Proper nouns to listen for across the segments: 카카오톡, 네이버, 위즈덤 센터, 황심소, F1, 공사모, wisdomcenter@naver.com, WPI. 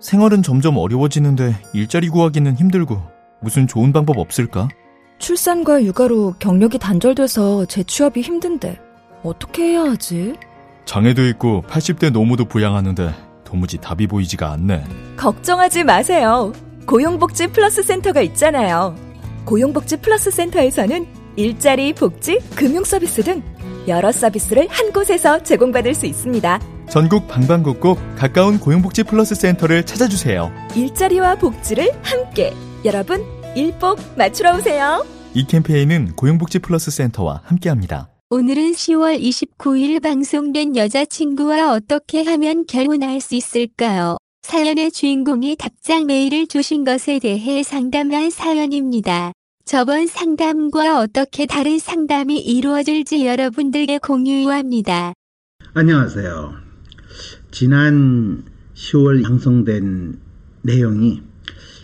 생활은 점점 어려워지는데 일자리 구하기는 힘들고 무슨 좋은 방법 없을까? 출산과 육아로 경력이 단절돼서 재취업이 힘든데 어떻게 해야 하지? 장애도 있고 80대 노모도 부양하는데 도무지 답이 보이지가 않네. 걱정하지 마세요. 고용복지 플러스 센터가 있잖아요. 고용복지 플러스 센터에서는 일자리, 복지, 금융 서비스 등 여러 서비스를 한 곳에서 제공받을 수 있습니다. 전국 방방곡곡 가까운 고용복지 플러스 센터를 찾아주세요. 일자리와 복지를 함께 여러분 일복 맞추러 오세요. 이 캠페인은 고용복지 플러스 센터와 함께합니다. 오늘은 10월 29일 방송된 여자친구와 어떻게 하면 결혼할 수 있을까요? 사연의 주인공이 답장 메일을 주신 것에 대해 상담한 사연입니다. 저번 상담과 어떻게 다른 상담이 이루어질지 여러분들께 공유합니다. 안녕하세요. 지난 10월 방송된 내용이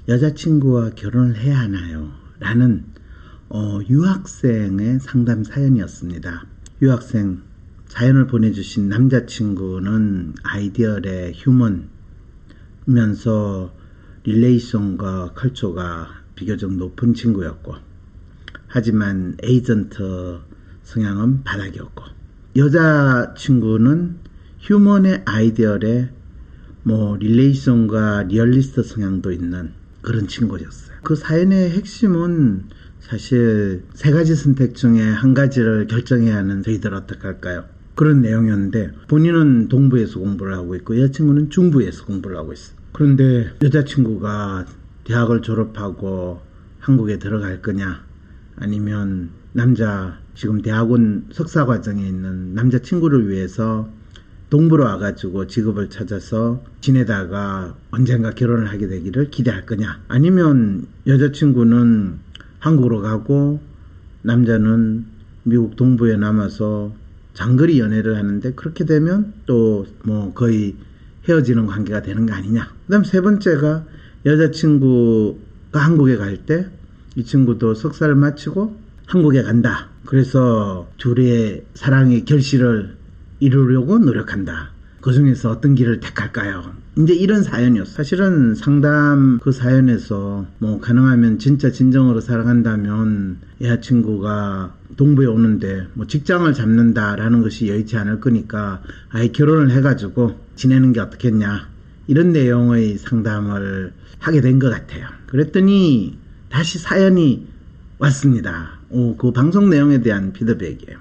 여자친구와 결혼을 해야 하나요? 라는 유학생의 상담 사연이었습니다. 유학생 사연을 보내주신 남자친구는 아이디얼의 휴먼면서 릴레이션과 컬처가 비교적 높은 친구였고, 하지만 에이전트 성향은 바닥이었고, 여자친구는 휴먼의 아이디얼에 릴레이션과 리얼리스트 성향도 있는 그런 친구였어요. 그 사연의 핵심은 사실 세 가지 선택 중에 한 가지를 결정해야 하는 저희들 어떻게 할까요? 그런 내용이었는데, 본인은 동부에서 공부를 하고 있고 여자친구는 중부에서 공부를 하고 있어요. 그런데 여자친구가 대학을 졸업하고 한국에 들어갈 거냐, 아니면 지금 대학원 석사과정에 있는 남자친구를 위해서 동부로 와가지고 직업을 찾아서 지내다가 언젠가 결혼을 하게 되기를 기대할 거냐, 아니면 여자친구는 한국으로 가고 남자는 미국 동부에 남아서 장거리 연애를 하는데, 그렇게 되면 또 거의 헤어지는 관계가 되는 거 아니냐. 그 다음 세 번째가, 여자친구가 한국에 갈 때 이 친구도 석사를 마치고 한국에 간다. 그래서 둘의 사랑의 결실을 이루려고 노력한다. 그 중에서 어떤 길을 택할까요? 이제 이런 사연이었어요. 사실은 상담 그 사연에서 가능하면 진짜 진정으로 사랑한다면 여자친구가 동부에 오는데 직장을 잡는다라는 것이 여의치 않을 거니까 아예 결혼을 해가지고 지내는 게 어떻겠냐, 이런 내용의 상담을 하게 된 것 같아요. 그랬더니 다시 사연이 왔습니다. 그 방송 내용에 대한 피드백이에요.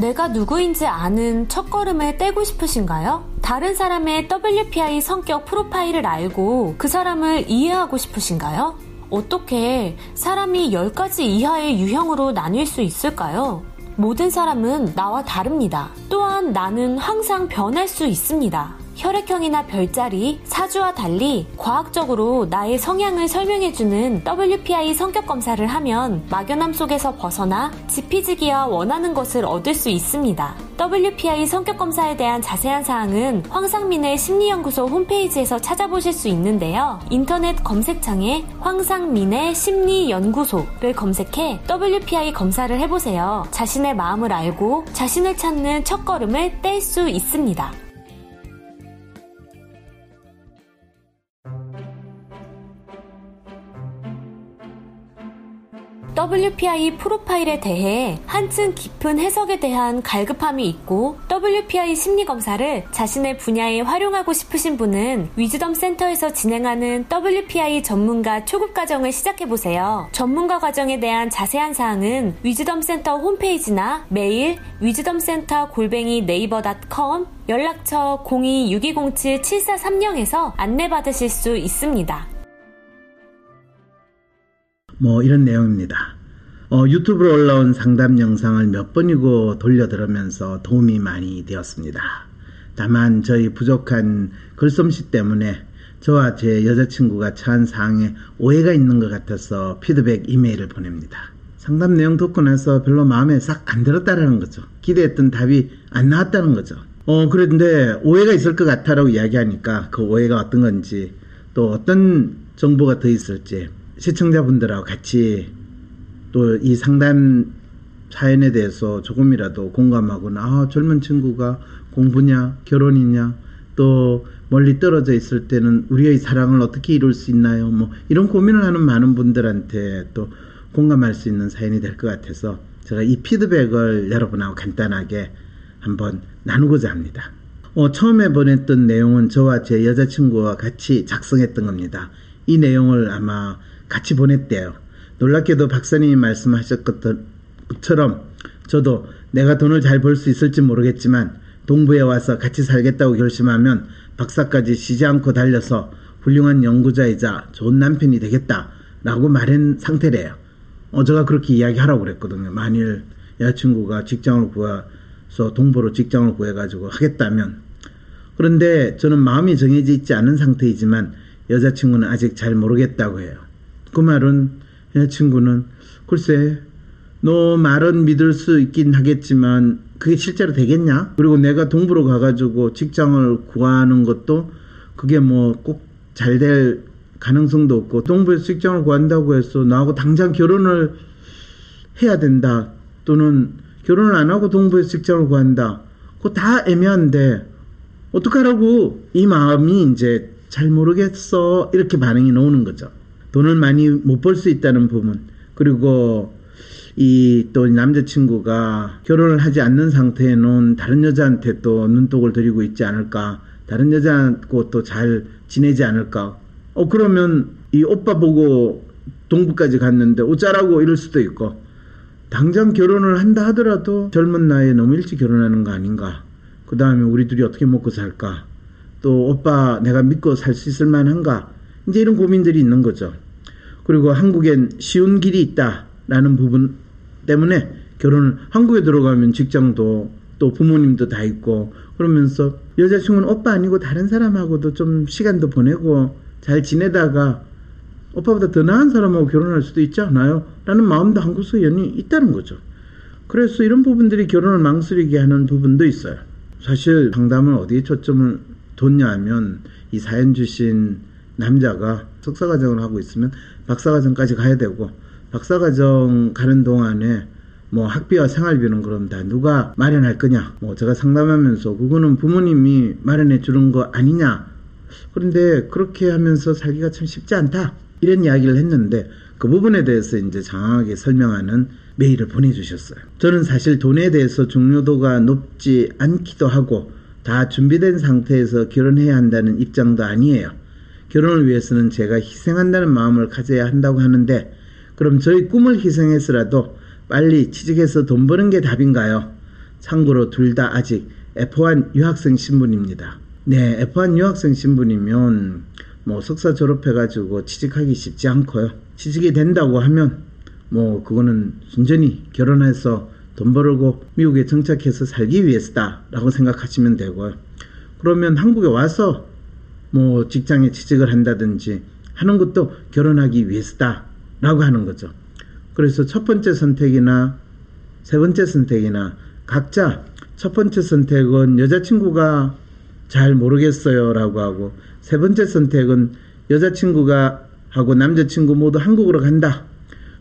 내가 누구인지 아는 첫걸음을 떼고 싶으신가요? 다른 사람의 WPI 성격 프로파일을 알고 그 사람을 이해하고 싶으신가요? 어떻게 사람이 10가지 이하의 유형으로 나뉠 수 있을까요? 모든 사람은 나와 다릅니다. 또한 나는 항상 변할 수 있습니다. 혈액형이나 별자리, 사주와 달리 과학적으로 나의 성향을 설명해주는 WPI 성격 검사를 하면 막연함 속에서 벗어나 지피지기와 원하는 것을 얻을 수 있습니다. WPI 성격 검사에 대한 자세한 사항은 황상민의 심리연구소 홈페이지에서 찾아보실 수 있는데요. 인터넷 검색창에 황상민의 심리연구소를 검색해 WPI 검사를 해보세요. 자신의 마음을 알고 자신을 찾는 첫걸음을 뗄 수 있습니다. WPI 프로파일에 대해 한층 깊은 해석에 대한 갈급함이 있고 WPI 심리검사를 자신의 분야에 활용하고 싶으신 분은 위즈덤 센터에서 진행하는 WPI 전문가 초급 과정을 시작해보세요. 전문가 과정에 대한 자세한 사항은 위즈덤 센터 홈페이지나 메일 wisdomcenter@naver.com 연락처 026207-7430에서 안내받으실 수 있습니다. 이런 내용입니다. 유튜브로 올라온 상담 영상을 몇 번이고 돌려 들으면서 도움이 많이 되었습니다. 다만 저희 부족한 글솜씨 때문에 저와 제 여자친구가 처한 사항에 오해가 있는 것 같아서 피드백 이메일을 보냅니다. 상담 내용 듣고 나서 별로 마음에 싹 안 들었다라는 거죠. 기대했던 답이 안 나왔다는 거죠. 그런데 오해가 있을 것 같다라고 이야기하니까 그 오해가 어떤 건지, 또 어떤 정보가 더 있을지 시청자분들하고 같이 또 이 상담 사연에 대해서 조금이라도 공감하거나, 젊은 친구가 공부냐, 결혼이냐, 또 멀리 떨어져 있을 때는 우리의 사랑을 어떻게 이룰 수 있나요? 뭐 이런 고민을 하는 많은 분들한테 또 공감할 수 있는 사연이 될 것 같아서 제가 이 피드백을 여러분하고 간단하게 한번 나누고자 합니다. 처음에 보냈던 내용은 저와 제 여자친구와 같이 작성했던 겁니다. 이 내용을 아마 같이 보냈대요. 놀랍게도 박사님이 말씀하셨던 것처럼 저도 내가 돈을 잘 벌 수 있을지 모르겠지만 동부에 와서 같이 살겠다고 결심하면 박사까지 쉬지 않고 달려서 훌륭한 연구자이자 좋은 남편이 되겠다라고 말한 상태래요. 제가 그렇게 이야기하라고 그랬거든요. 만일 여자친구가 직장을 구해서 동부로 직장을 구해가지고 하겠다면. 그런데 저는 마음이 정해져 있지 않은 상태이지만 여자친구는 아직 잘 모르겠다고 해요. 그 말은 여자친구는 글쎄 너 말은 믿을 수 있긴 하겠지만 그게 실제로 되겠냐? 그리고 내가 동부로 가가지고 직장을 구하는 것도 그게 뭐 꼭 잘 될 가능성도 없고 동부에서 직장을 구한다고 해서 나하고 당장 결혼을 해야 된다 또는 결혼을 안 하고 동부에서 직장을 구한다 그거 다 애매한데 어떡하라고 이 마음이 이제 잘 모르겠어 이렇게 반응이 나오는 거죠. 돈을 많이 못 벌 수 있다는 부분 그리고 또 남자친구가 결혼을 하지 않는 상태에 놓은 다른 여자한테 또 눈독을 들이고 있지 않을까 다른 여자하고 또 잘 지내지 않을까 그러면 이 오빠 보고 동부까지 갔는데 어쩌라고 이럴 수도 있고 당장 결혼을 한다 하더라도 젊은 나이에 너무 일찍 결혼하는 거 아닌가 그 다음에 우리 둘이 어떻게 먹고 살까 또 오빠 내가 믿고 살 수 있을 만한가 이제 이런 고민들이 있는 거죠. 그리고 한국엔 쉬운 길이 있다 라는 부분 때문에 결혼을 한국에 들어가면 직장도 또 부모님도 다 있고 그러면서 여자친구는 오빠 아니고 다른 사람하고도 좀 시간도 보내고 잘 지내다가 오빠보다 더 나은 사람하고 결혼할 수도 있지 않아요? 라는 마음도 한국 소연이 있다는 거죠. 그래서 이런 부분들이 결혼을 망설이게 하는 부분도 있어요. 사실 상담을 어디에 초점을 뒀냐 하면 이 사연 주신 남자가 석사과정을 하고 있으면 박사과정까지 가야 되고 박사과정 가는 동안에 뭐 학비와 생활비는 그럼 다 누가 마련할 거냐 뭐 제가 상담하면서 그거는 부모님이 마련해 주는 거 아니냐 그런데 그렇게 하면서 살기가 참 쉽지 않다 이런 이야기를 했는데 그 부분에 대해서 이제 장황하게 설명하는 메일을 보내주셨어요. 저는 사실 돈에 대해서 중요도가 높지 않기도 하고 다 준비된 상태에서 결혼해야 한다는 입장도 아니에요. 결혼을 위해서는 제가 희생한다는 마음을 가져야 한다고 하는데 그럼 저희 꿈을 희생해서라도 빨리 취직해서 돈 버는 게 답인가요? 참고로 둘 다 아직 F1 유학생 신분입니다. 네, F1 유학생 신분이면 뭐 석사 졸업해가지고 취직하기 쉽지 않고요. 취직이 된다고 하면 뭐 그거는 순전히 결혼해서 돈 벌고 미국에 정착해서 살기 위해서다라고 생각하시면 되고요. 그러면 한국에 와서 뭐 직장에 취직을 한다든지 하는 것도 결혼하기 위해서다. 라고 하는 거죠. 그래서 첫 번째 선택이나 세 번째 선택이나 각자 첫 번째 선택은 여자친구가 잘 모르겠어요 라고 하고 세 번째 선택은 여자친구가 하고 남자친구 모두 한국으로 간다.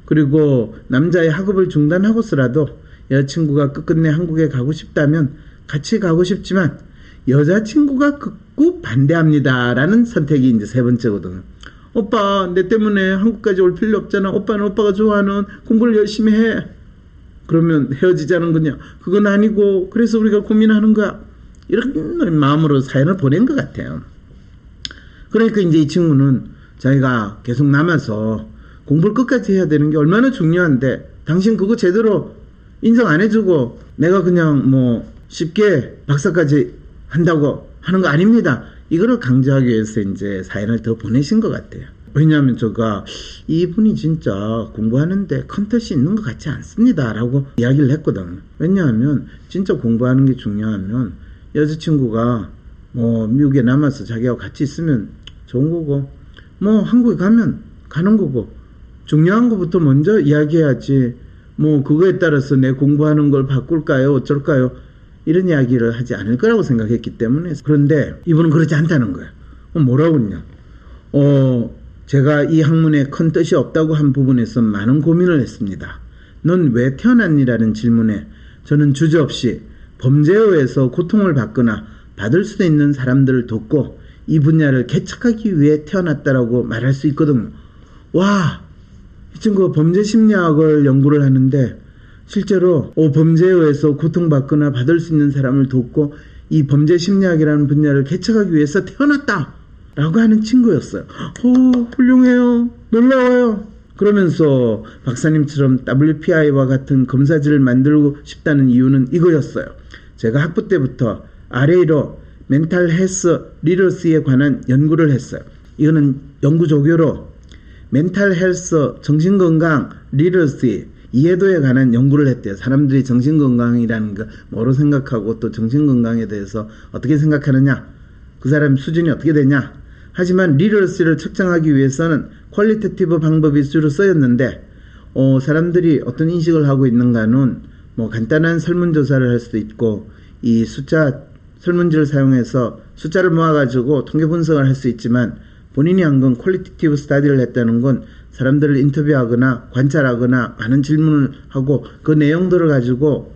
그리고 남자의 학업을 중단하고서라도 여자친구가 끝끝내 한국에 가고 싶다면 같이 가고 싶지만 여자친구가 극구 반대합니다 라는 선택이 이제 세 번째거든요. 오빠 내 때문에 한국까지 올 필요 없잖아. 오빠는 오빠가 좋아하는 공부를 열심히 해. 그러면 헤어지자는 거냐? 그건 아니고 그래서 우리가 고민하는 거야. 이런 마음으로 사연을 보낸 것 같아요. 그러니까 이제 이 친구는 자기가 계속 남아서 공부를 끝까지 해야 되는 게 얼마나 중요한데 당신 그거 제대로 인정 안 해주고 내가 그냥 뭐 쉽게 박사까지 한다고 하는 거 아닙니다. 이거를 강조하기 위해서 이제 사연을 더 보내신 것 같아요. 왜냐하면 제가 이분이 진짜 공부하는데 큰 뜻이 있는 것 같지 않습니다. 라고 이야기를 했거든요. 왜냐하면 진짜 공부하는 게 중요하면 여자친구가 뭐 미국에 남아서 자기하고 같이 있으면 좋은 거고 뭐 한국에 가면 가는 거고 중요한 것부터 먼저 이야기해야지 뭐 그거에 따라서 내 공부하는 걸 바꿀까요? 어쩔까요? 이런 이야기를 하지 않을 거라고 생각했기 때문에 그런데 이분은 그렇지 않다는 거예요. 뭐라고 했냐? 제가 이 학문에 큰 뜻이 없다고 한 부분에서 많은 고민을 했습니다. 넌 왜 태어났니라는 질문에 저는 주저없이 범죄에 의해서 고통을 받거나 받을 수도 있는 사람들을 돕고 이 분야를 개척하기 위해 태어났다라고 말할 수 있거든요. 와, 이 친구가 범죄 심리학을 연구를 하는데 실제로 범죄에 의해서 고통받거나 받을 수 있는 사람을 돕고 이 범죄 심리학이라는 분야를 개척하기 위해서 태어났다! 라고 하는 친구였어요. 훌륭해요. 놀라워요. 그러면서 박사님처럼 WPI와 같은 검사지를 만들고 싶다는 이유는 이거였어요. 제가 학부 때부터 RA로 멘탈 헬스 리더시에 관한 연구를 했어요. 이거는 연구 조교로 멘탈 헬스 정신건강 리더시 이해도에 관한 연구를 했대요. 사람들이 정신건강이라는 거 뭐로 생각하고 또 정신건강에 대해서 어떻게 생각하느냐, 그 사람 수준이 어떻게 되냐. 하지만 리더시를 측정하기 위해서는 퀄리테티브 방법이 주로 쓰였는데 사람들이 어떤 인식을 하고 있는가는 뭐 간단한 설문조사를 할 수도 있고 이 숫자 설문지를 사용해서 숫자를 모아가지고 통계 분석을 할 수 있지만 본인이 한 건 퀄리티티브 스타디를 했다는 건 사람들을 인터뷰하거나 관찰하거나 많은 질문을 하고 그 내용들을 가지고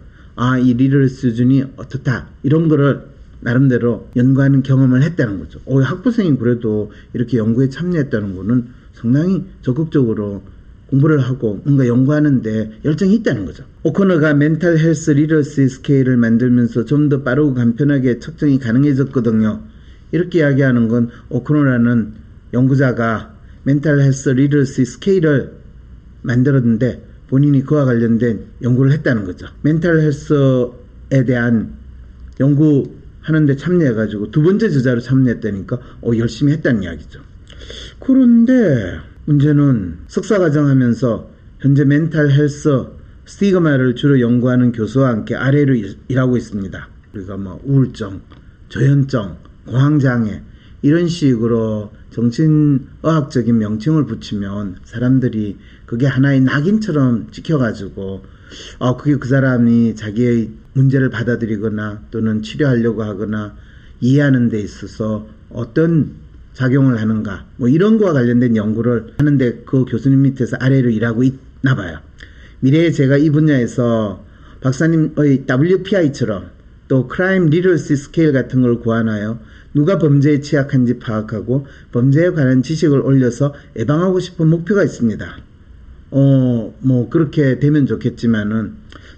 이 리더시 수준이 어떻다 이런 거를 나름대로 연구하는 경험을 했다는 거죠. 학부생이 그래도 이렇게 연구에 참여했다는 거는 상당히 적극적으로 공부를 하고 뭔가 연구하는데 열정이 있다는 거죠. 오코너가 멘탈 헬스 리더시 스케일을 만들면서 좀 더 빠르고 간편하게 측정이 가능해졌거든요. 이렇게 이야기하는 건 오코너라는 연구자가 멘탈 헬스 리더시 스케일을 만들었는데 본인이 그와 관련된 연구를 했다는 거죠. 멘탈 헬스에 대한 연구하는데 참여해가지고 두 번째 저자로 참여했다니까 열심히 했다는 이야기죠. 그런데 문제는 석사과정 하면서 현재 멘탈 헬스 스티그마를 주로 연구하는 교수와 함께 RA로 일하고 있습니다. 우리가 우울증, 저연증, 공황장애 이런 식으로 정신의학적인 명칭을 붙이면 사람들이 그게 하나의 낙인처럼 찍혀가지고 그게 그 사람이 자기의 문제를 받아들이거나 또는 치료하려고 하거나 이해하는 데 있어서 어떤 작용을 하는가 이런 거와 관련된 연구를 하는데 그 교수님 밑에서 RA로 일하고 있나 봐요. 미래에 제가 이 분야에서 박사님의 WPI처럼 또 크라임 리더시 스케일 같은 걸 고안하여 누가 범죄에 취약한지 파악하고 범죄에 관한 지식을 올려서 예방하고 싶은 목표가 있습니다. 그렇게 되면 좋겠지만은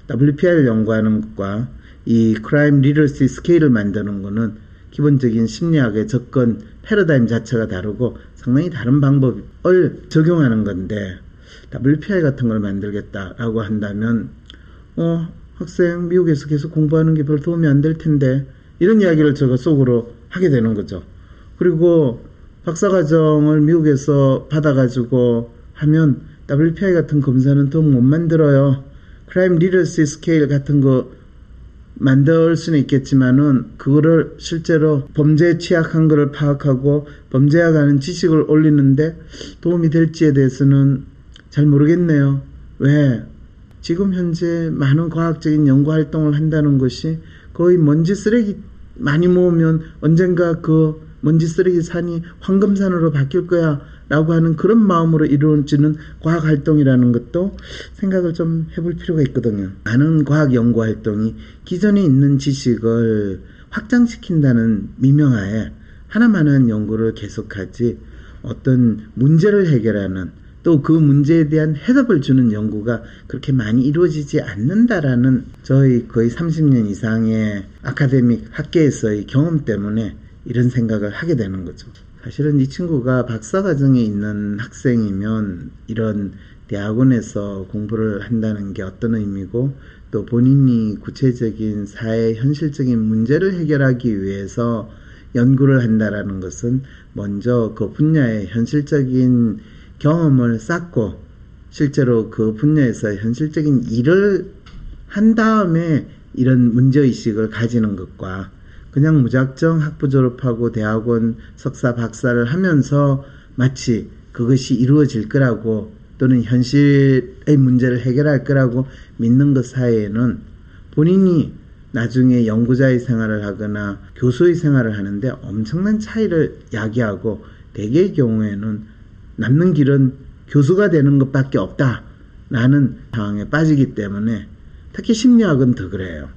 WPI를 연구하는 것과 이 크라임 리더시 스케일을 만드는 거는 기본적인 심리학의 접근 패러다임 자체가 다르고 상당히 다른 방법을 적용하는 건데 WPI 같은 걸 만들겠다라고 한다면 학생 미국에서 계속 공부하는 게 별 도움이 안 될 텐데 이런 이야기를 제가 속으로 하게 되는 거죠. 그리고 박사과정을 미국에서 받아가지고 하면 WPI 같은 검사는 더 못 만들어요. 크라임 리더시 스케일 같은 거 만들 수는 있겠지만은 그거를 실제로 범죄에 취약한 것을 파악하고 범죄와 관한 지식을 올리는데 도움이 될지에 대해서는 잘 모르겠네요. 왜? 지금 현재 많은 과학적인 연구활동을 한다는 것이 거의 먼지 쓰레기 많이 모으면 언젠가 그 먼지 쓰레기 산이 황금산으로 바뀔 거야 라고 하는 그런 마음으로 이루어지는 과학활동이라는 것도 생각을 좀 해볼 필요가 있거든요. 많은 과학연구활동이 기존에 있는 지식을 확장시킨다는 미명하에 하나만한 연구를 계속하지 어떤 문제를 해결하는 또 그 문제에 대한 해답을 주는 연구가 그렇게 많이 이루어지지 않는다라는 저희 거의 30년 이상의 아카데믹 학계에서의 경험 때문에 이런 생각을 하게 되는 거죠. 사실은 이 친구가 박사과정에 있는 학생이면 이런 대학원에서 공부를 한다는 게 어떤 의미고 또 본인이 구체적인 사회 현실적인 문제를 해결하기 위해서 연구를 한다라는 것은 먼저 그 분야의 현실적인 경험을 쌓고 실제로 그 분야에서 현실적인 일을 한 다음에 이런 문제의식을 가지는 것과 그냥 무작정 학부 졸업하고 대학원 석사 박사를 하면서 마치 그것이 이루어질 거라고 또는 현실의 문제를 해결할 거라고 믿는 것 사이에는 본인이 나중에 연구자의 생활을 하거나 교수의 생활을 하는데 엄청난 차이를 야기하고 대개의 경우에는 남는 길은 교수가 되는 것밖에 없다라는 상황에 빠지기 때문에 특히 심리학은 더 그래요.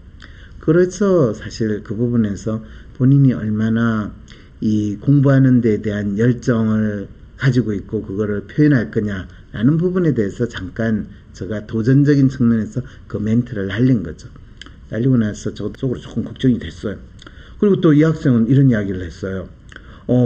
그래서 사실 그 부분에서 본인이 얼마나 이 공부하는 데 대한 열정을 가지고 있고 그거를 표현할 거냐라는 부분에 대해서 잠깐 제가 도전적인 측면에서 그 멘트를 날린 거죠. 날리고 나서 저쪽으로 조금 걱정이 됐어요. 그리고 또 이 학생은 이런 이야기를 했어요.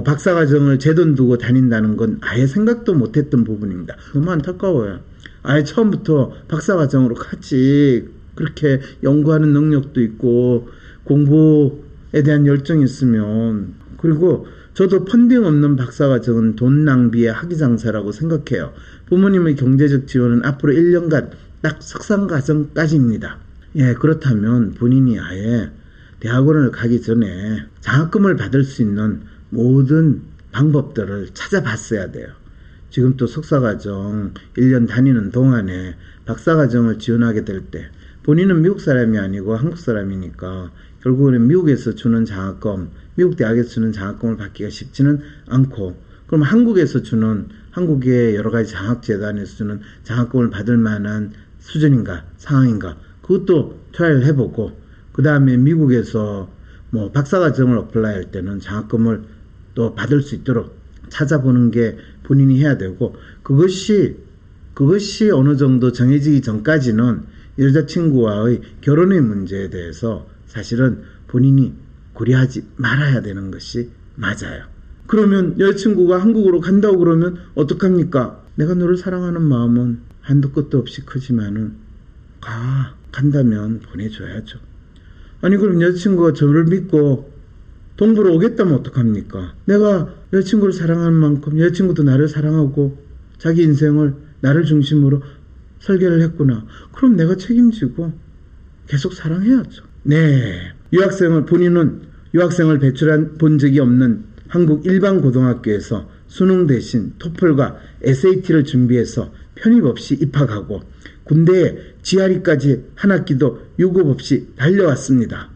박사과정을 제 돈 두고 다닌다는 건 아예 생각도 못했던 부분입니다. 너무 안타까워요. 아예 처음부터 박사과정으로 같이 그렇게 연구하는 능력도 있고 공부에 대한 열정이 있으면, 그리고 저도 펀딩 없는 박사과정은 돈 낭비의 학위장사라고 생각해요. 부모님의 경제적 지원은 앞으로 1년간 딱 석상과정까지입니다. 예, 그렇다면 본인이 아예 대학원을 가기 전에 장학금을 받을 수 있는 모든 방법들을 찾아봤어야 돼요. 지금 또 석사과정 1년 다니는 동안에 박사과정을 지원하게 될 때 본인은 미국 사람이 아니고 한국 사람이니까 결국에는 미국에서 주는 장학금, 미국 대학에서 주는 장학금을 받기가 쉽지는 않고, 그럼 한국에서 주는, 한국의 여러 가지 장학재단에서 주는 장학금을 받을 만한 수준인가, 상황인가, 그것도 트라이를 해보고, 그 다음에 미국에서 뭐 박사과정을 어플라이할 때는 장학금을 또 받을 수 있도록 찾아보는 게 본인이 해야 되고, 그것이 어느 정도 정해지기 전까지는 여자친구와의 결혼의 문제에 대해서 사실은 본인이 고려하지 말아야 되는 것이 맞아요. 그러면 여자친구가 한국으로 간다고 그러면 어떡합니까? 내가 너를 사랑하는 마음은 한도 끝도 없이 크지만은 간다면 보내줘야죠. 아니 그럼 여자친구가 저를 믿고 동부로 오겠다면 어떡합니까? 내가 여자친구를 사랑하는 만큼 여자친구도 나를 사랑하고 자기 인생을 나를 중심으로 설계를 했구나. 그럼 내가 책임지고 계속 사랑해야죠. 네, 본인은 유학생을 배출한 본 적이 없는 한국 일반 고등학교에서 수능 대신 토플과 SAT를 준비해서 편입 없이 입학하고 군대에 GRE까지 한 학기도 유급 없이 달려왔습니다.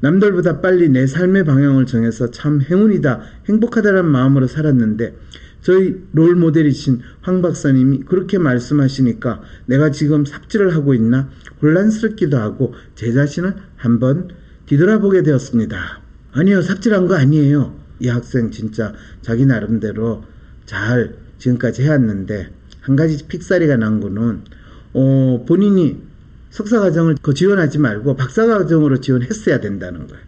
남들보다 빨리 내 삶의 방향을 정해서 참 행운이다, 행복하다는 마음으로 살았는데 저희 롤모델이신 황 박사님이 그렇게 말씀하시니까 내가 지금 삽질을 하고 있나 혼란스럽기도 하고 제 자신을 한번 뒤돌아보게 되었습니다. 아니요, 삽질한 거 아니에요. 이 학생 진짜 자기 나름대로 잘 지금까지 해왔는데 한 가지 픽사리가 난 거는 본인이 석사과정을 지원하지 말고 박사과정으로 지원했어야 된다는 거예요.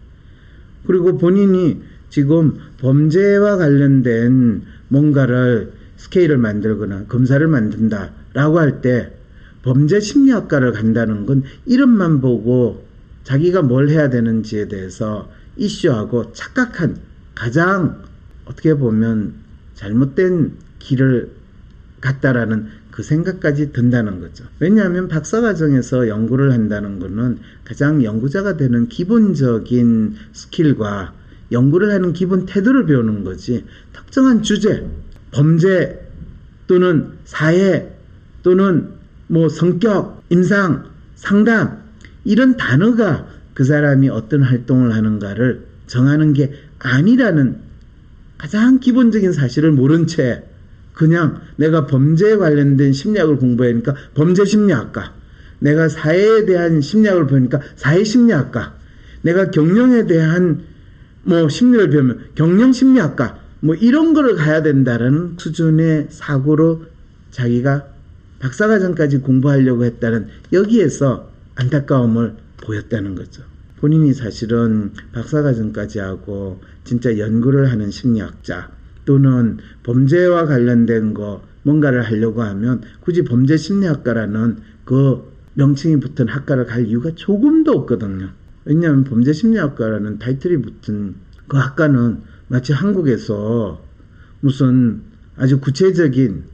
그리고 본인이 지금 범죄와 관련된 뭔가를 스케일을 만들거나 검사를 만든다라고 할 때 범죄심리학과를 간다는 건 이름만 보고 자기가 뭘 해야 되는지에 대해서 이슈하고 착각한 가장 어떻게 보면 잘못된 길을 갔다라는 그 생각까지 든다는 거죠. 왜냐하면 박사과정에서 연구를 한다는 거는 가장 연구자가 되는 기본적인 스킬과 연구를 하는 기본 태도를 배우는 거지, 특정한 주제, 범죄 또는 사회 또는 뭐 성격, 임상, 상담 이런 단어가 그 사람이 어떤 활동을 하는가를 정하는 게 아니라는 가장 기본적인 사실을 모른 채 그냥 내가 범죄에 관련된 심리학을 공부하니까 범죄심리학과, 내가 사회에 대한 심리학을 배우니까 사회심리학과, 내가 경영에 대한 심리를 배우면 경영심리학과 이런 거를 가야 된다는 수준의 사고로 자기가 박사과정까지 공부하려고 했다는, 여기에서 안타까움을 보였다는 거죠. 본인이 사실은 박사과정까지 하고 진짜 연구를 하는 심리학자 또는 범죄와 관련된 뭔가를 하려고 하면 굳이 범죄심리학과라는 그 명칭이 붙은 학과를 갈 이유가 조금도 없거든요. 왜냐하면 범죄심리학과라는 타이틀이 붙은 그 학과는 마치 한국에서 무슨 아주 구체적인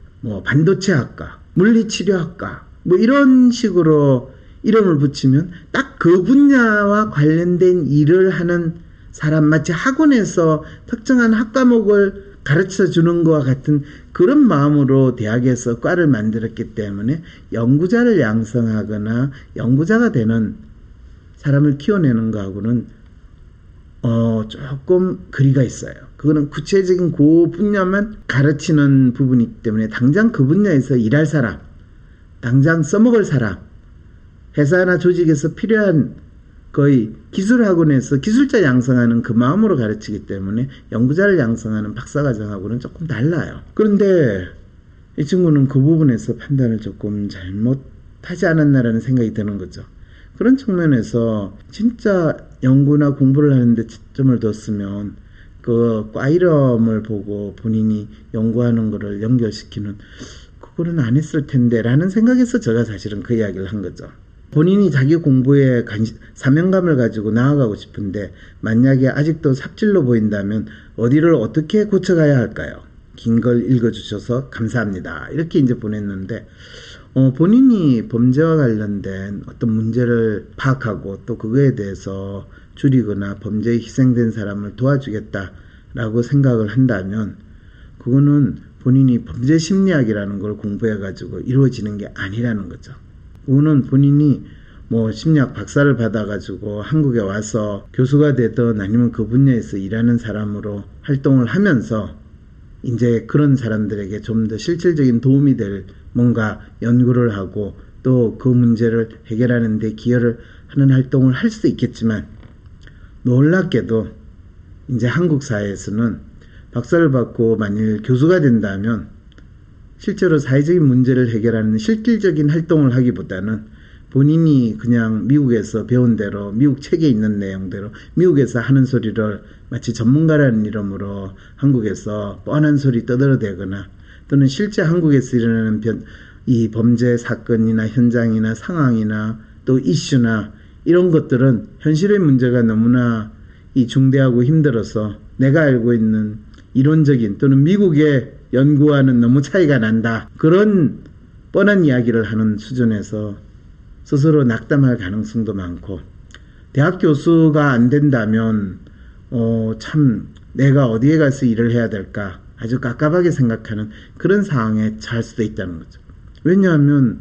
반도체학과, 물리치료학과 이런 식으로 이름을 붙이면 딱 그 분야와 관련된 일을 하는 사람, 마치 학원에서 특정한 학과목을 가르쳐 주는 것과 같은 그런 마음으로 대학에서 과를 만들었기 때문에 연구자를 양성하거나 연구자가 되는 사람을 키워내는 것하고는 조금 거리가 있어요. 그거는 구체적인 그 분야만 가르치는 부분이기 때문에 당장 그 분야에서 일할 사람, 당장 써먹을 사람, 회사나 조직에서 필요한 거의 기술학원에서 기술자 양성하는 그 마음으로 가르치기 때문에 연구자를 양성하는 박사과정하고는 조금 달라요. 그런데 이 친구는 그 부분에서 판단을 조금 잘못하지 않았나라는 생각이 드는 거죠. 그런 측면에서 진짜 연구나 공부를 하는데 초점을 뒀으면 그 과 이름을 보고 본인이 연구하는 거를 연결시키는 그거는 안 했을 텐데 라는 생각에서 제가 사실은 그 이야기를 한 거죠. 본인이 자기 공부에 사명감을 가지고 나아가고 싶은데 만약에 아직도 삽질로 보인다면 어디를 어떻게 고쳐가야 할까요? 긴 걸 읽어주셔서 감사합니다. 이렇게 이제 보냈는데 본인이 범죄와 관련된 어떤 문제를 파악하고 또 그거에 대해서 줄이거나 범죄에 희생된 사람을 도와주겠다라고 생각을 한다면 그거는 본인이 범죄 심리학이라는 걸 공부해가지고 이루어지는 게 아니라는 거죠. 그거는 본인이 뭐 심리학 박사를 받아가지고 한국에 와서 교수가 되든 아니면 그 분야에서 일하는 사람으로 활동을 하면서 이제 그런 사람들에게 좀 더 실질적인 도움이 될 뭔가 연구를 하고 또 그 문제를 해결하는 데 기여를 하는 활동을 할 수 있겠지만 놀랍게도 이제 한국 사회에서는 박사를 받고 만일 교수가 된다면 실제로 사회적인 문제를 해결하는 실질적인 활동을 하기보다는 본인이 그냥 미국에서 배운 대로 미국 책에 있는 내용대로 미국에서 하는 소리를 마치 전문가라는 이름으로 한국에서 뻔한 소리 떠들어대거나 또는 실제 한국에서 일어나는 이 범죄 사건이나 현장이나 상황이나 또 이슈나 이런 것들은 현실의 문제가 너무나 이 중대하고 힘들어서 내가 알고 있는 이론적인 또는 미국의 연구와는 너무 차이가 난다. 그런 뻔한 이야기를 하는 수준에서 스스로 낙담할 가능성도 많고 대학 교수가 안 된다면 참 내가 어디에 가서 일을 해야 될까 아주 깝깝하게 생각하는 그런 상황에 처할 수도 있다는 거죠. 왜냐하면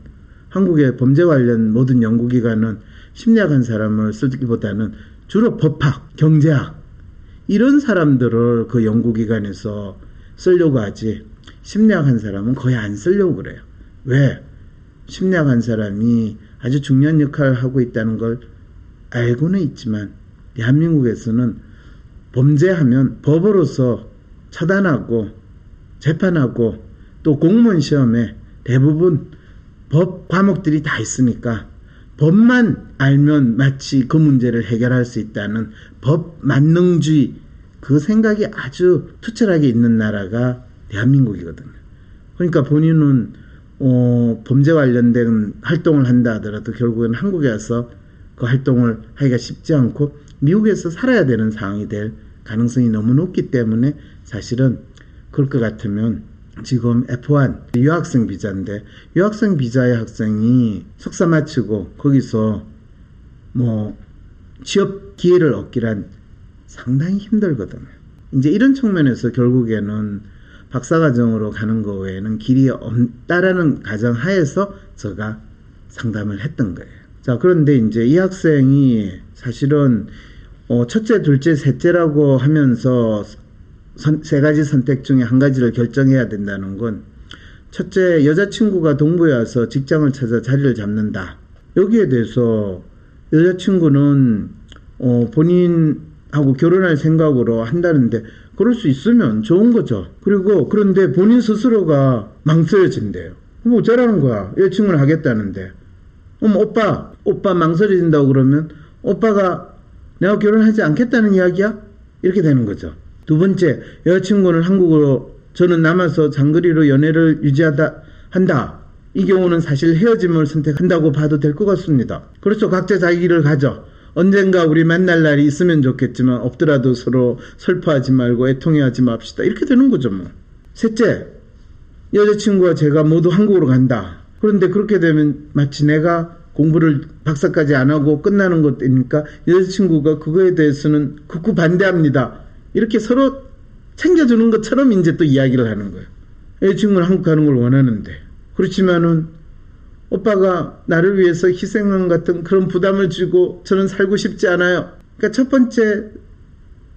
한국의 범죄 관련 모든 연구기관은 심리학한 사람을 쓰기보다는 주로 법학, 경제학 이런 사람들을 그 연구기관에서 쓰려고 하지 심리학한 사람은 거의 안 쓰려고 그래요. 왜? 심리학한 사람이 아주 중요한 역할을 하고 있다는 걸 알고는 있지만 대한민국에서는 범죄하면 법으로서 처단하고 재판하고 또 공무원 시험에 대부분 법 과목들이 다 있으니까 법만 알면 마치 그 문제를 해결할 수 있다는 법 만능주의 그 생각이 아주 투철하게 있는 나라가 대한민국이거든요. 그러니까 본인은 범죄 관련된 활동을 한다 하더라도 결국엔 한국에 와서 그 활동을 하기가 쉽지 않고 미국에서 살아야 되는 상황이 될 가능성이 너무 높기 때문에 사실은 그럴 것 같으면 지금 F1 유학생 비자인데 유학생 비자의 학생이 석사 마치고 거기서 뭐 취업 기회를 얻기란 상당히 힘들거든요. 이제 이런 측면에서 결국에는 박사과정으로 가는 거 외에는 길이 없다라는 가정하에서 제가 상담을 했던 거예요. 자, 그런데 이제 이 학생이 사실은 첫째, 둘째, 셋째라고 하면서 세 가지 선택 중에 한 가지를 결정해야 된다는 건 첫째, 여자친구가 동부에 와서 직장을 찾아 자리를 잡는다. 여기에 대해서 여자친구는 본인하고 결혼할 생각으로 한다는데 그럴 수 있으면 좋은 거죠. 그리고 그런데 본인 스스로가 망설여진대요. 뭐 어쩌라는 거야. 여자친구는 하겠다는데. 그럼 오빠 망설여진다고 그러면 오빠가 내가 결혼하지 않겠다는 이야기야? 이렇게 되는 거죠. 두 번째, 여자친구는 한국으로 저는 남아서 장거리로 연애를 유지하다 한다. 이 경우는 사실 헤어짐을 선택한다고 봐도 될 것 같습니다. 그렇죠. 각자 자기 길을 가죠. 언젠가 우리 만날 날이 있으면 좋겠지만 없더라도 서로 슬퍼하지 말고 애통해하지 맙시다. 이렇게 되는 거죠 뭐. 셋째, 여자친구와 제가 모두 한국으로 간다. 그런데 그렇게 되면 마치 내가 공부를 박사까지 안 하고 끝나는 것이니까 여자친구가 그거에 대해서는 극구 반대합니다. 이렇게 서로 챙겨주는 것처럼 이제 또 이야기를 하는 거예요. 여자친구는 한국 가는 걸 원하는데 그렇지만은 오빠가 나를 위해서 희생한 같은 그런 부담을 주고 저는 살고 싶지 않아요. 그러니까 첫 번째,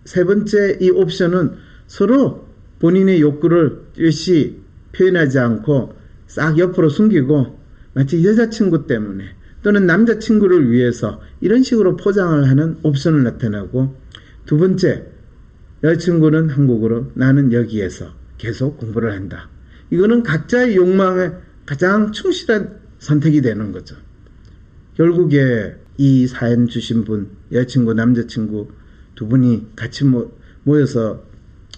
세 번째 이 옵션은 서로 본인의 욕구를 뚜렷이 표현하지 않고 싹 옆으로 숨기고 마치 여자친구 때문에 또는 남자친구를 위해서 이런 식으로 포장을 하는 옵션을 나타내고, 두 번째, 여자친구는 한국으로 나는 여기에서 계속 공부를 한다. 이거는 각자의 욕망에 가장 충실한 선택이 되는 거죠. 결국에 이 사연 주신 분, 여자친구, 남자친구 두 분이 같이 모여서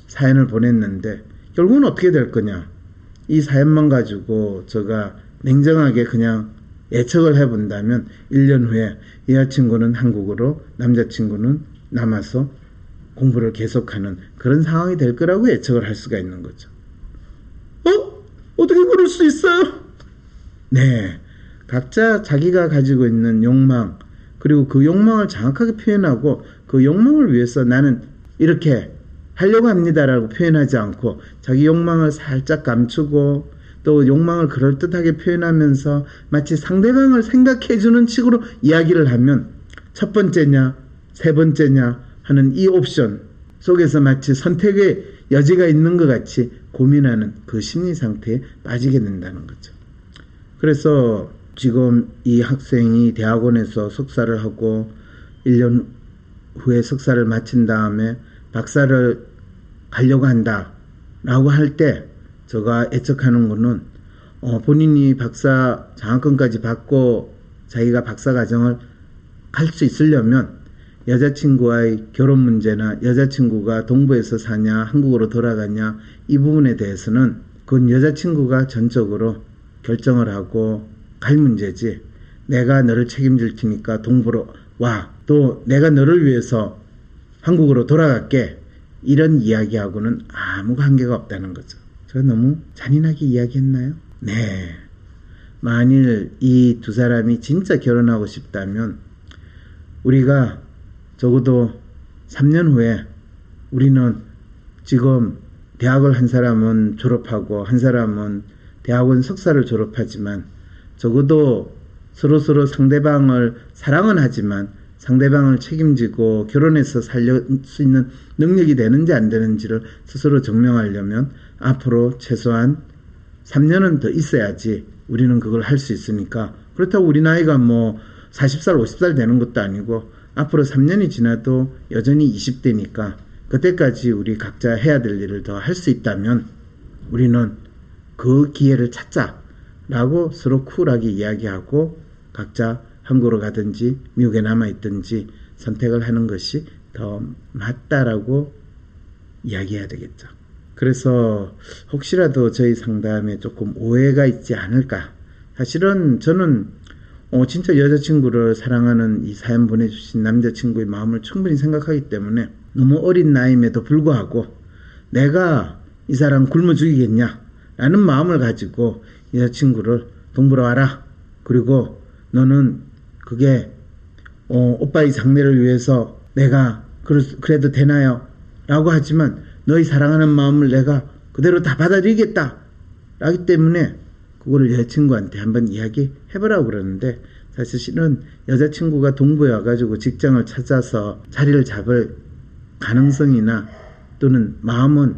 사연을 보냈는데 결국은 어떻게 될 거냐. 이 사연만 가지고 제가 냉정하게 그냥 예측을 해본다면 1년 후에 여자친구는 한국으로, 남자친구는 남아서 공부를 계속하는 그런 상황이 될 거라고 예측을 할 수가 있는 거죠. 어떻게 그럴 수 있어요? 네, 각자 자기가 가지고 있는 욕망, 그리고 그 욕망을 정확하게 표현하고 그 욕망을 위해서 나는 이렇게 하려고 합니다라고 표현하지 않고 자기 욕망을 살짝 감추고 또 욕망을 그럴듯하게 표현하면서 마치 상대방을 생각해주는 식으로 이야기를 하면 첫 번째냐, 세 번째냐 하는 이 옵션 속에서 마치 선택의 여지가 있는 것 같이 고민하는 그 심리 상태에 빠지게 된다는 거죠. 그래서 지금 이 학생이 대학원에서 석사를 하고 1년 후에 석사를 마친 다음에 박사를 가려고 한다라고 할 때 제가 예측하는 거는 본인이 박사 장학금까지 받고 자기가 박사 과정을 갈 수 있으려면 여자친구와의 결혼 문제나 여자친구가 동부에서 사냐 한국으로 돌아가냐 이 부분에 대해서는 그건 여자친구가 전적으로 결정을 하고 갈 문제지, 내가 너를 책임질 테니까 동부로 와, 또 내가 너를 위해서 한국으로 돌아갈게, 이런 이야기하고는 아무 관계가 없다는 거죠. 제가 너무 잔인하게 이야기했나요? 네, 만일 이 두 사람이 진짜 결혼하고 싶다면 우리가 적어도 3년 후에 우리는 지금 대학을 한 사람은 졸업하고 한 사람은 대학원 석사를 졸업하지만 적어도 서로서로 상대방을 사랑은 하지만 상대방을 책임지고 결혼해서 살릴 수 있는 능력이 되는지 안 되는지를 스스로 증명하려면 앞으로 최소한 3년은 더 있어야지 우리는 그걸 할 수 있으니까, 그렇다고 우리 나이가 40살, 50살 되는 것도 아니고 앞으로 3년이 지나도 여전히 20대니까 그때까지 우리 각자 해야 될 일을 더 할 수 있다면 우리는 그 기회를 찾자라고 서로 쿨하게 이야기하고 각자 한국으로 가든지 미국에 남아있든지 선택을 하는 것이 더 맞다라고 이야기해야 되겠죠. 그래서 혹시라도 저희 상담에 조금 오해가 있지 않을까. 사실은 저는 진짜 여자친구를 사랑하는 이 사연 보내주신 남자친구의 마음을 충분히 생각하기 때문에 너무 어린 나이임에도 불구하고 내가 이 사람 굶어 죽이겠냐 라는 마음을 가지고 여자친구를 동부로 와라, 그리고 너는 그게 오빠의 장래를 위해서 내가 그래도 되나요? 라고 하지만 너의 사랑하는 마음을 내가 그대로 다 받아들이겠다 라기 때문에 그거를 여자친구한테 한번 이야기해보라고 그러는데, 사실 실은 여자친구가 동부에 와가지고 직장을 찾아서 자리를 잡을 가능성이나 또는 마음은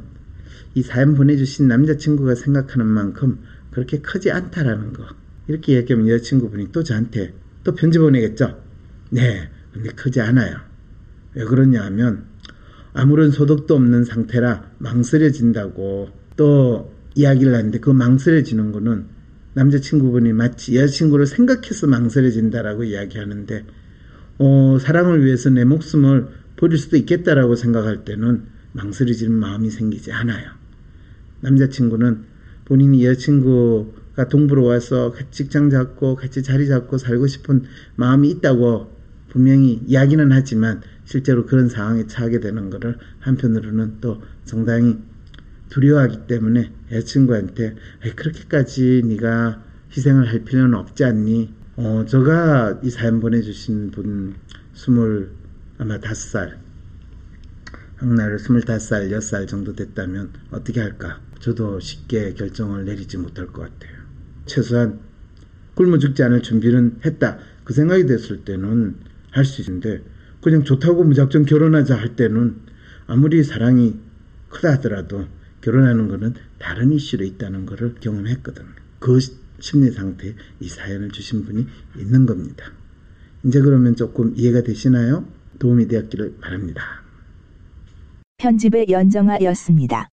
이 사연 보내주신 남자친구가 생각하는 만큼 그렇게 크지 않다라는 거. 이렇게 얘기하면 여자친구분이 또 저한테 또 편지 보내겠죠? 네, 근데 크지 않아요. 왜 그러냐 하면 아무런 소득도 없는 상태라 망설여진다고 또 이야기를 하는데, 그 망설여지는 거는 남자친구분이 마치 여자친구를 생각해서 망설여진다라고 이야기하는데 사랑을 위해서 내 목숨을 버릴 수도 있겠다라고 생각할 때는 망설여지는 마음이 생기지 않아요. 남자친구는 본인이 여자친구가 동부로 와서 같이 직장 잡고 같이 자리 잡고 살고 싶은 마음이 있다고 분명히 이야기는 하지만 실제로 그런 상황에 처하게 되는 것을 한편으로는 또 정당히 두려워하기 때문에 여자친구한테 그렇게까지 네가 희생을 할 필요는 없지 않니? 제가 이 사연 보내주신 분 아마 5살, 나이로 25살, 6살 정도 됐다면 어떻게 할까? 저도 쉽게 결정을 내리지 못할 것 같아요. 최소한 굶어 죽지 않을 준비는 했다, 그 생각이 됐을 때는 할 수 있는데, 그냥 좋다고 무작정 결혼하자 할 때는 아무리 사랑이 크다 하더라도 결혼하는 것은 다른 이슈로 있다는 것을 경험했거든요. 그 심리상태, 이 사연을 주신 분이 있는 겁니다. 이제 그러면 조금 이해가 되시나요? 도움이 되었기를 바랍니다. 편집의 연정아였습니다.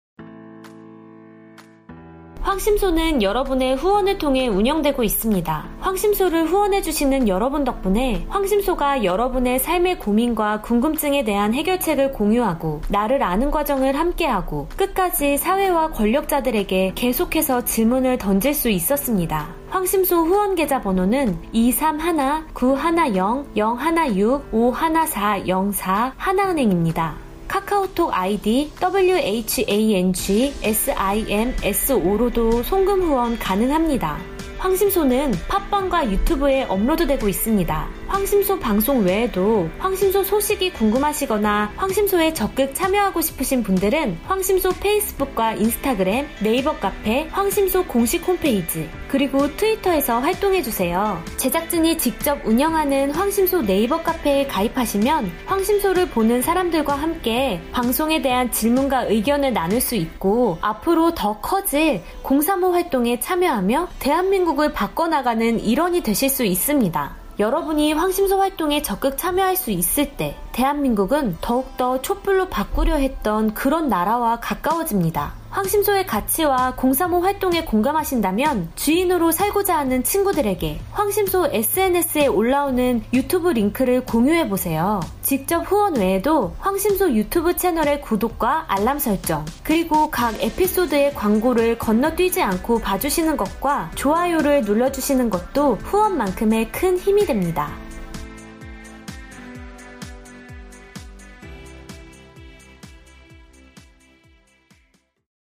황심소는 여러분의 후원을 통해 운영되고 있습니다. 황심소를 후원해주시는 여러분 덕분에 황심소가 여러분의 삶의 고민과 궁금증에 대한 해결책을 공유하고 나를 아는 과정을 함께하고 끝까지 사회와 권력자들에게 계속해서 질문을 던질 수 있었습니다. 황심소 후원 계좌 번호는 231-910-016-51404하나은행입니다. 카카오톡 아이디 WHANGSIMSO로도 송금 후원 가능합니다. 황심소는 팟빵과 유튜브에 업로드되고 있습니다. 황심소 방송 외에도 황심소 소식이 궁금하시거나 황심소에 적극 참여하고 싶으신 분들은 황심소 페이스북과 인스타그램, 네이버 카페, 황심소 공식 홈페이지, 그리고 트위터에서 활동해주세요. 제작진이 직접 운영하는 황심소 네이버 카페에 가입하시면 황심소를 보는 사람들과 함께 방송에 대한 질문과 의견을 나눌 수 있고 앞으로 더 커질 공사모 활동에 참여하며 대한민국을 바꿔나가는 일원이 되실 수 있습니다. 여러분이 황심소 활동에 적극 참여할 수 있을 때 대한민국은 더욱더 촛불로 바꾸려 했던 그런 나라와 가까워집니다. 황심소의 가치와 공사모 활동에 공감하신다면 주인으로 살고자 하는 친구들에게 황심소 SNS에 올라오는 유튜브 링크를 공유해보세요. 직접 후원 외에도 황심소 유튜브 채널의 구독과 알람 설정, 그리고 각 에피소드의 광고를 건너뛰지 않고 봐주시는 것과 좋아요를 눌러주시는 것도 후원만큼의 큰 힘이 됩니다.